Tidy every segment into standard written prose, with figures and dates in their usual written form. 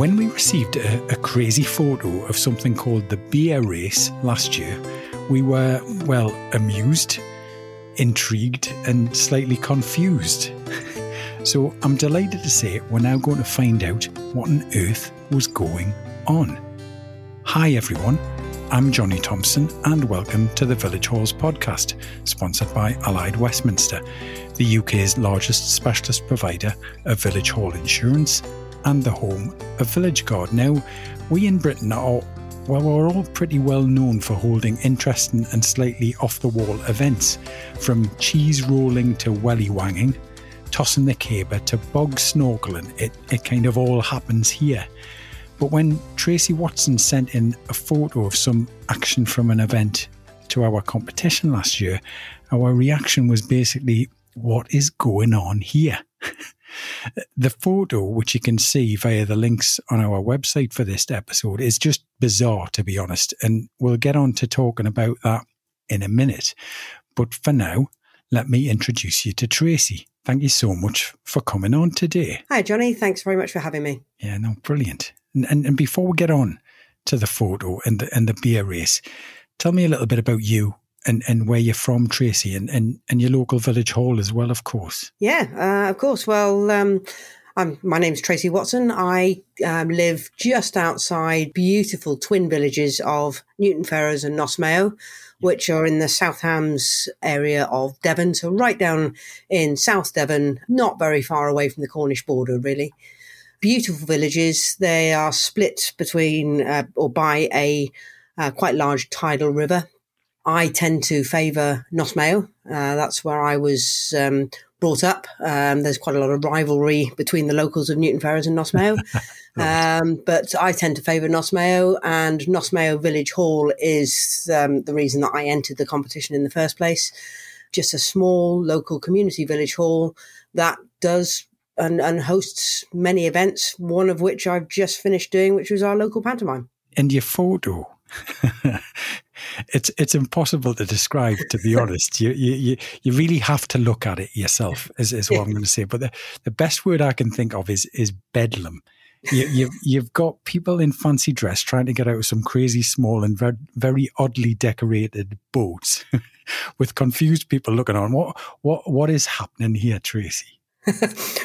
When we received a crazy photo of something called the Beer Race last year, we were, well, amused, intrigued and slightly confused. So I'm delighted to say we're now going to find out what on earth was going on. Hi everyone, I'm Johnny Thompson and welcome to the Village Halls podcast, sponsored by Allied Westminster, the UK's largest specialist provider of Village Hall insurance and the home of Village Guard. Now, we in Britain are, well, we're all pretty well known for holding interesting and slightly off-the-wall events, from cheese rolling to welly-wanging, tossing the caber to bog snorkelling. It kind of all happens here. But when Tracy Watson sent in a photo of some action from an event to our competition last year, our reaction was basically, what is going on here? The photo, which you can see via the links on our website for this episode, is just bizarre, to be honest, and we'll get on to talking about that in a minute. But for now, let me introduce you to Tracy. Thank you so much for coming on today. Hi, Johnny. Thanks very much for having me. Yeah, no, brilliant. And before we get on to the photo and the beer race, tell me a little bit about you. And where you're from, Tracy, and your local Village Hall as well, of course. Yeah, of course. Well, my name's Tracy Watson. I live just outside beautiful twin villages of Newton Ferrers and Noss Mayo, which are in the South Hams area of Devon. So right down in South Devon, not very far away from the Cornish border, really. Beautiful villages. They are split between or by a quite large tidal river. I tend to favour Noss Mayo. That's where I was brought up. There's quite a lot of rivalry between the locals of Newton Ferrers and Noss Mayo. But I tend to favour Noss Mayo, and Noss Mayo Village Hall is the reason that I entered the competition in the first place. Just a small local community village hall that does and hosts many events, one of which I've just finished doing, which was our local pantomime. And your photo. It's impossible to describe, to be honest. You really have to look at it yourself, is what I'm going to say. But the best word I can think of is bedlam. You've got people in fancy dress trying to get out of some crazy small and very oddly decorated boats with confused people looking on. What is happening here, Tracy?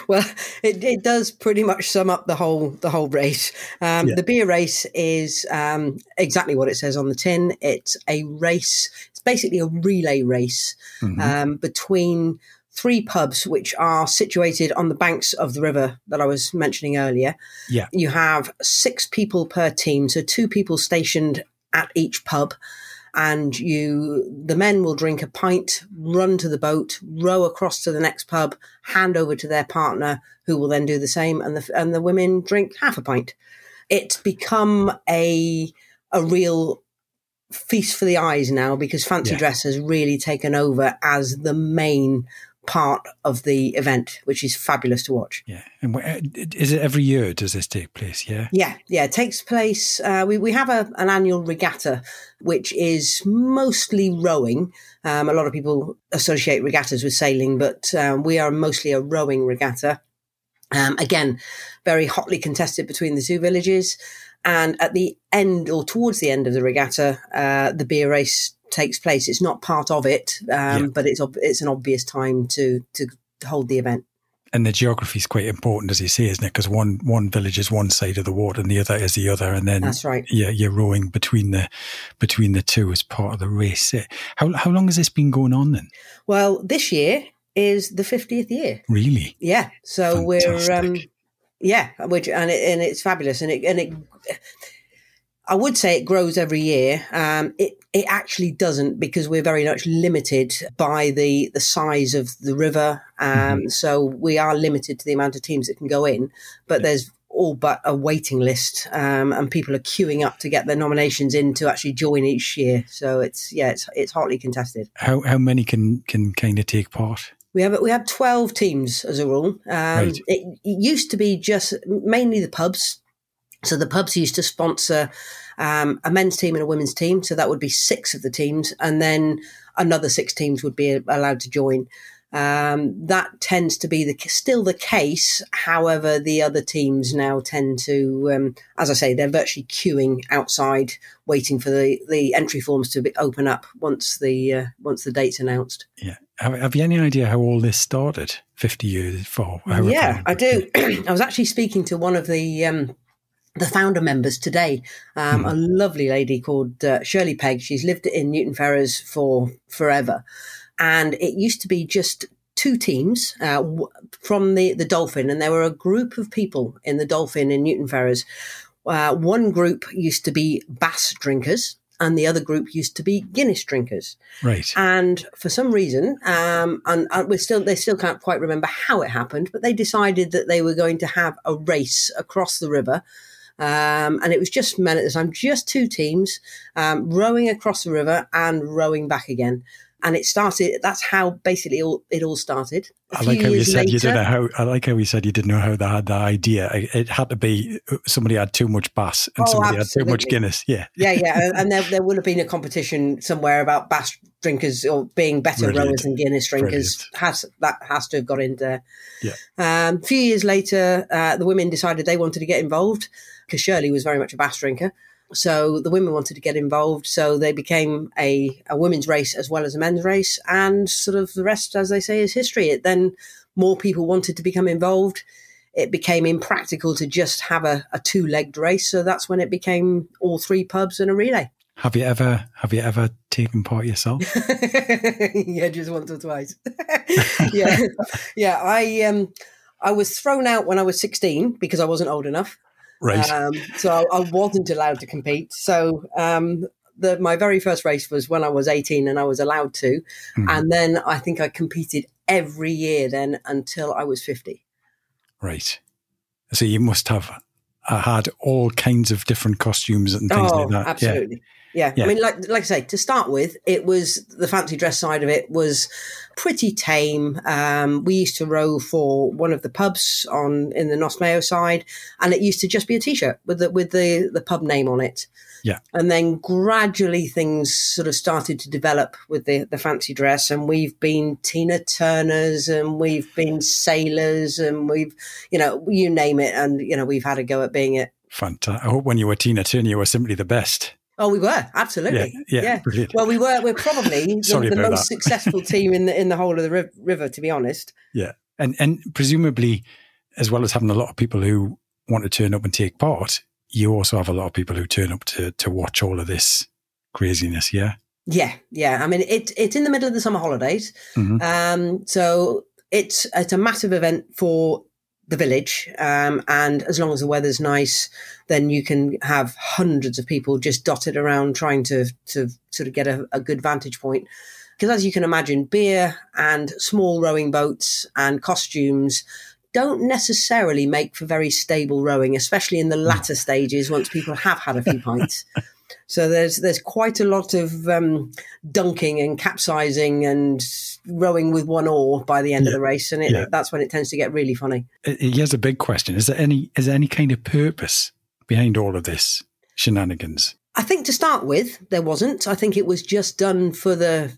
Well, it does pretty much sum up the whole race. The beer race is exactly what it says on the tin. It's a race. It's basically a relay race between three pubs, which are situated on the banks of the river that I was mentioning earlier. Yeah, you have six people per team, so two people stationed at each pub. And the men will drink a pint, run to the boat, row across to the next pub, hand over to their partner, who will then do the same, and the women drink half a pint. It's become a real feast for the eyes now, because fancy dress has really taken over as the main part of the event, which is fabulous to watch. Yeah, and is it every year? Does this take place? Yeah. It takes place. We have an annual regatta, which is mostly rowing. A lot of people associate regattas with sailing, but we are mostly a rowing regatta. Again, very hotly contested between the two villages, and at the end or towards the end of the regatta, the beer race takes place. It's not part of it, but it's an obvious time to hold the event. And the geography is quite important, as you say, isn't it? Because one village is one side of the water and the other is the other, and then that's right. Yeah, you're rowing between the two as part of the race. How long has this been going on then? Well, this year is the 50th year. Really? Yeah. So fantastic. We're and it's fabulous, and it. I would say it grows every year. It actually doesn't, because we're very much limited by the size of the river. So we are limited to the amount of teams that can go in. But there's all but a waiting list, and people are queuing up to get their nominations in to actually join each year. So it's hotly contested. How many can kind of take part? We have 12 teams as a rule. Right. It used to be just mainly the pubs. So the pubs used to sponsor a men's team and a women's team. So that would be six of the teams. And then another six teams would be allowed to join. That tends to be still the case. However, the other teams now tend to, as I say, they're virtually queuing outside, waiting for the entry forms to open up once the date's announced. Yeah. Have you any idea how all this started 50 years before? Yeah, I do. I was actually speaking to one of the founder members today, a lovely lady called Shirley Pegg. She's lived in Newton Ferrers for forever. And it used to be just two teams from the Dolphin. And there were a group of people in the Dolphin in Newton Ferrers. One group used to be Bass drinkers and the other group used to be Guinness drinkers. Right. And for some reason, and they still can't quite remember how it happened, but they decided that they were going to have a race across the river. And it was just men at the time, just two teams rowing across the river and rowing back again. And it started. That's how basically it all started. I like how you said you didn't know how they had that idea. It had to be somebody had too much Bass and somebody had too much Guinness. Yeah. And there would have been a competition somewhere about Bass drinkers or being better rowers than Guinness drinkers. That has to have got in there. Yeah. A few years later, the women decided they wanted to get involved because Shirley was very much a Bass drinker. So the women wanted to get involved, so they became a women's race as well as a men's race, and sort of the rest, as they say, is history. It then more people wanted to become involved. It became impractical to just have a two-legged race, so that's when it became all three pubs and a relay. Have you ever taken part yourself? Yeah, just once or twice. Yeah. I was thrown out when I was 16 because I wasn't old enough. Right. So I wasn't allowed to compete. So my very first race was when I was 18 and I was allowed to. Mm. And then I think I competed every year then until I was 50. Right. So you must have had all kinds of different costumes and things like that. Absolutely. Yeah. I mean, like I say, to start with, it was the fancy dress side of it was pretty tame. We used to row for one of the pubs in the Noss Mayo side, and it used to just be a T-shirt with the pub name on it. Yeah. And then gradually things sort of started to develop with the fancy dress, and we've been Tina Turners, and we've been sailors, and we've, you name it, and, we've had a go at being it. Fantastic. I hope when you were Tina Turner, you were simply the best. Oh, we were absolutely, yeah. Well, we're probably the most successful team in the whole of the river, to be honest. Yeah, and presumably, as well as having a lot of people who want to turn up and take part, you also have a lot of people who turn up to watch all of this craziness. Yeah. I mean, it's in the middle of the summer holidays, so it's a massive event for the village, and as long as the weather's nice, then you can have hundreds of people just dotted around trying to sort of get a good vantage point. Because as you can imagine, beer and small rowing boats and costumes don't necessarily make for very stable rowing, especially in the latter stages once people have had a few pints. So there's quite a lot of dunking and capsizing and rowing with one oar by the end of the race, and that's when it tends to get really funny. Here's a big question: is there any kind of purpose behind all of this shenanigans? I think to start with, there wasn't. I think it was just done for the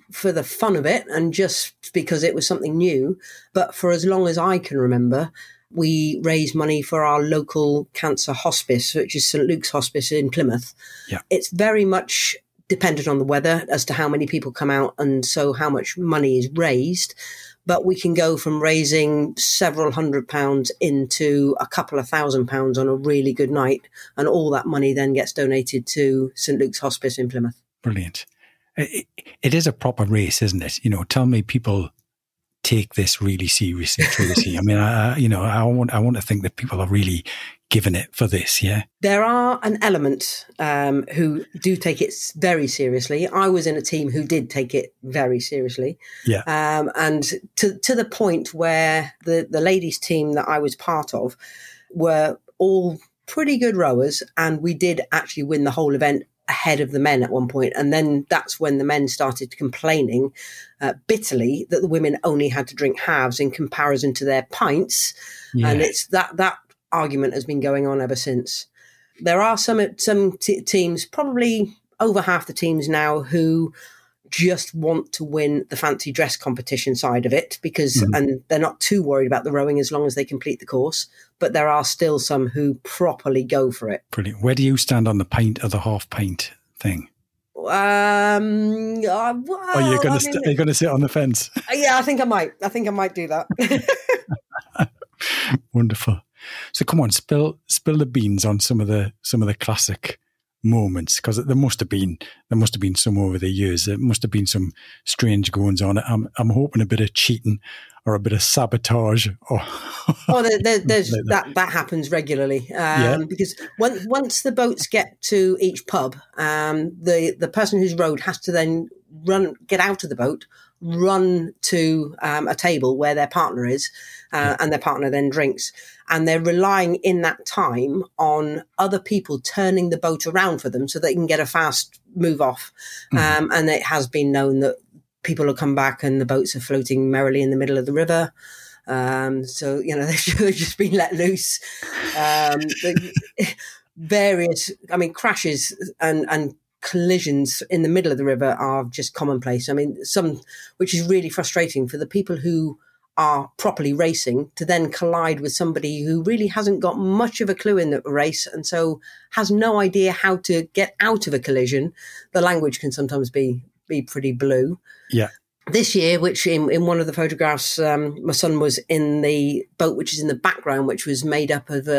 fun of it, and just because it was something new. But for as long as I can remember, we raise money for our local cancer hospice, which is St. Luke's Hospice in Plymouth. Yeah. It's very much dependent on the weather as to how many people come out and so how much money is raised. But we can go from raising several £100s into a couple of £1,000s on a really good night. And all that money then gets donated to St. Luke's Hospice in Plymouth. Brilliant. It is a proper race, isn't it? Tell me people take this really seriously, Tracy. I mean, I want to think that people are really giving it for this, yeah? There are an element who do take it very seriously. I was in a team who did take it very seriously. Yeah. And to the point where the ladies' team that I was part of were all pretty good rowers, and we did actually win the whole event ahead of the men at one point. And then that's when the men started complaining bitterly that the women only had to drink halves in comparison to their pints. Yeah. And it's that argument has been going on ever since. There are some teams, probably over half the teams now, who just want to win the fancy dress competition side of it because, and they're not too worried about the rowing as long as they complete the course, but there are still some who properly go for it. Brilliant. Where do you stand on the paint or the half paint thing? Well, are you going to sit on the fence? Yeah, I think I might do that. Wonderful. So come on, spill the beans on some of the classic moments, because there must have been some over the years. There must have been some strange goings on. I'm hoping a bit of cheating or a bit of sabotage. There's like that happens regularly because once the boats get to each pub, the person who's rowed has to then get out of the boat, run to a table where their partner is, and their partner then drinks. And they're relying in that time on other people turning the boat around for them so they can get a fast move off. And it has been known that people will come back and the boats are floating merrily in the middle of the river. So, they've just been let loose. Various crashes and collisions in the middle of the river are just commonplace. Which is really frustrating for the people who are properly racing to then collide with somebody who really hasn't got much of a clue in the race and so has no idea how to get out of a collision. The language can sometimes be pretty blue. Yeah. This year, which in one of the photographs, my son was in the boat, which is in the background, which was made up of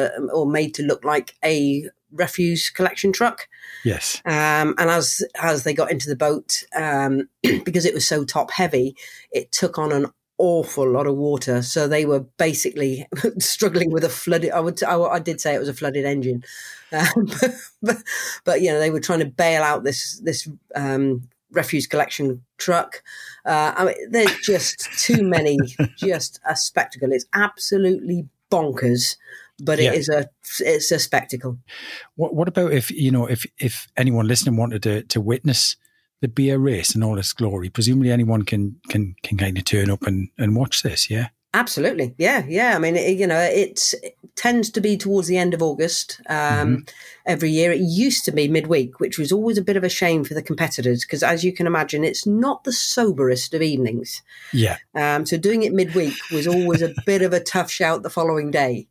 made to look like a refuse collection truck. Yes. And as they got into the boat, because it was so top heavy, it took on an awful lot of water, so they were basically struggling with a flooded. I did say it was a flooded engine, but they were trying to bail out this refuse collection truck. There's just too many, just a spectacle. It's absolutely bonkers, but it's a spectacle. What about if anyone listening wanted to witness the beer race in all its glory? Presumably anyone can kind of turn up and watch this, yeah? Absolutely, yeah. It tends to be towards the end of August every year. It used to be midweek, which was always a bit of a shame for the competitors because, as you can imagine, it's not the soberest of evenings. Yeah. So doing it midweek was always a bit of a tough shout the following day.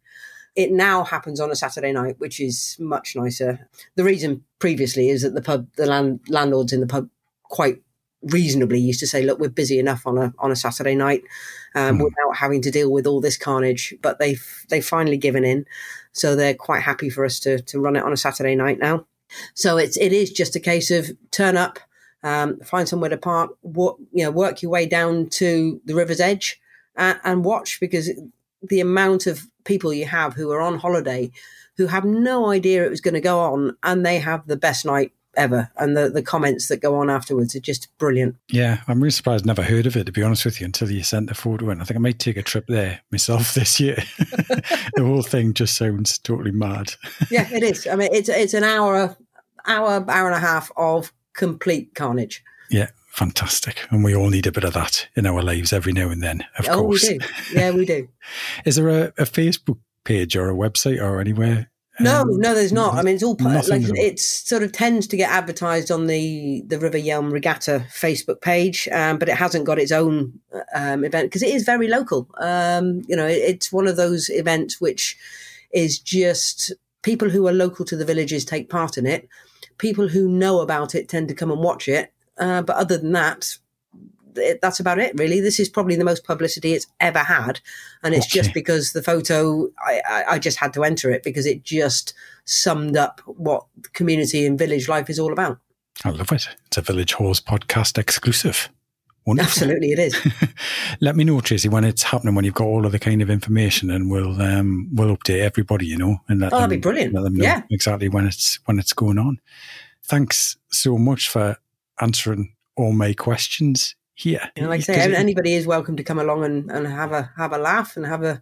It now happens on a Saturday night, which is much nicer. The reason previously is that the landlords in the pub quite reasonably used to say, look, we're busy enough on a Saturday night without having to deal with all this carnage, but they've finally given in, so they're quite happy for us to run it on a Saturday night now. So it is just a case of turn up, find somewhere to park, work your way down to the river's edge and watch, because the amount of people you have who are on holiday who have no idea it was going to go on, and they have the best night ever. And the comments that go on afterwards are just brilliant. Yeah, I'm really surprised I'd never heard of it, to be honest with you, until you sent the photo in. I think I might take a trip there myself this year. The whole thing just sounds totally mad. Yeah, it is. It's an hour and a half of complete carnage. Yeah, fantastic. And we all need a bit of that in our lives every now and then, of course. We do. Yeah, we do. Is there a Facebook page or a website or anywhere? No, there's not. It's all like it sort of tends to get advertised on the River Yelm Regatta Facebook page, but it hasn't got its own event because it is very local. It's one of those events which is just people who are local to the villages take part in it. People who know about it tend to come and watch it. But other than that, that's about it, really. This is probably the most publicity it's ever had, and it's just because the photo, I just had to enter it because it just summed up what community and village life is all about. I love it. It's a Village Halls podcast exclusive. Wonderful. Absolutely it is. Let me know, Tracy, when it's happening, when you've got all of the kind of information, and we'll update everybody, and that'd be brilliant. Let them know exactly when it's going on. Thanks so much for answering all my questions here. Like I say, anybody is welcome to come along and have a laugh and have a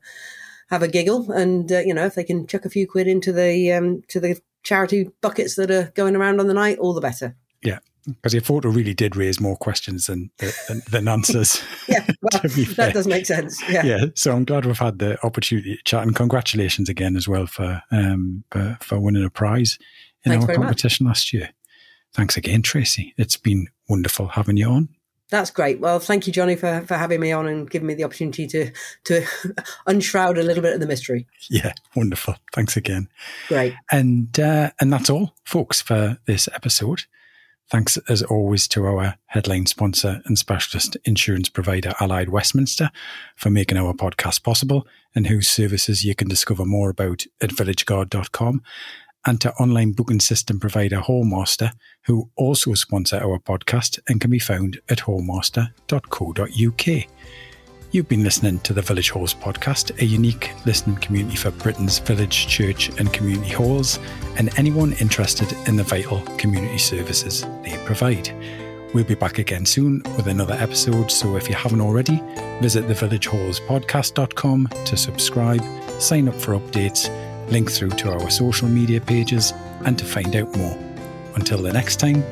giggle, and if they can chuck a few quid into the to the charity buckets that are going around on the night, all the better. Yeah, because your photo really did raise more questions than answers. Yeah, well, that does make sense. Yeah. So I'm glad we've had the opportunity to chat, and congratulations again as well for winning a prize in our competition last year. Thanks again, Tracy. It's been wonderful having you on. That's great. Well, thank you, Johnny, for having me on and giving me the opportunity to unshroud a little bit of the mystery. Yeah, wonderful. Thanks again. Great. And that's all, folks, for this episode. Thanks, as always, to our headline sponsor and specialist insurance provider, Allied Westminster, for making our podcast possible, and whose services you can discover more about at villageguard.com, and to online booking system provider Hallmaster, who also sponsor our podcast and can be found at hallmaster.co.uk. You've been listening to the Village Halls podcast, a unique listening community for Britain's village, church and community halls, and anyone interested in the vital community services they provide. We'll be back again soon with another episode, so if you haven't already, visit thevillagehallspodcast.com to subscribe, sign up for updates, link through to our social media pages, and to find out more. Until the next time,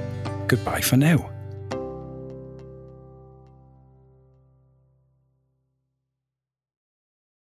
goodbye for now.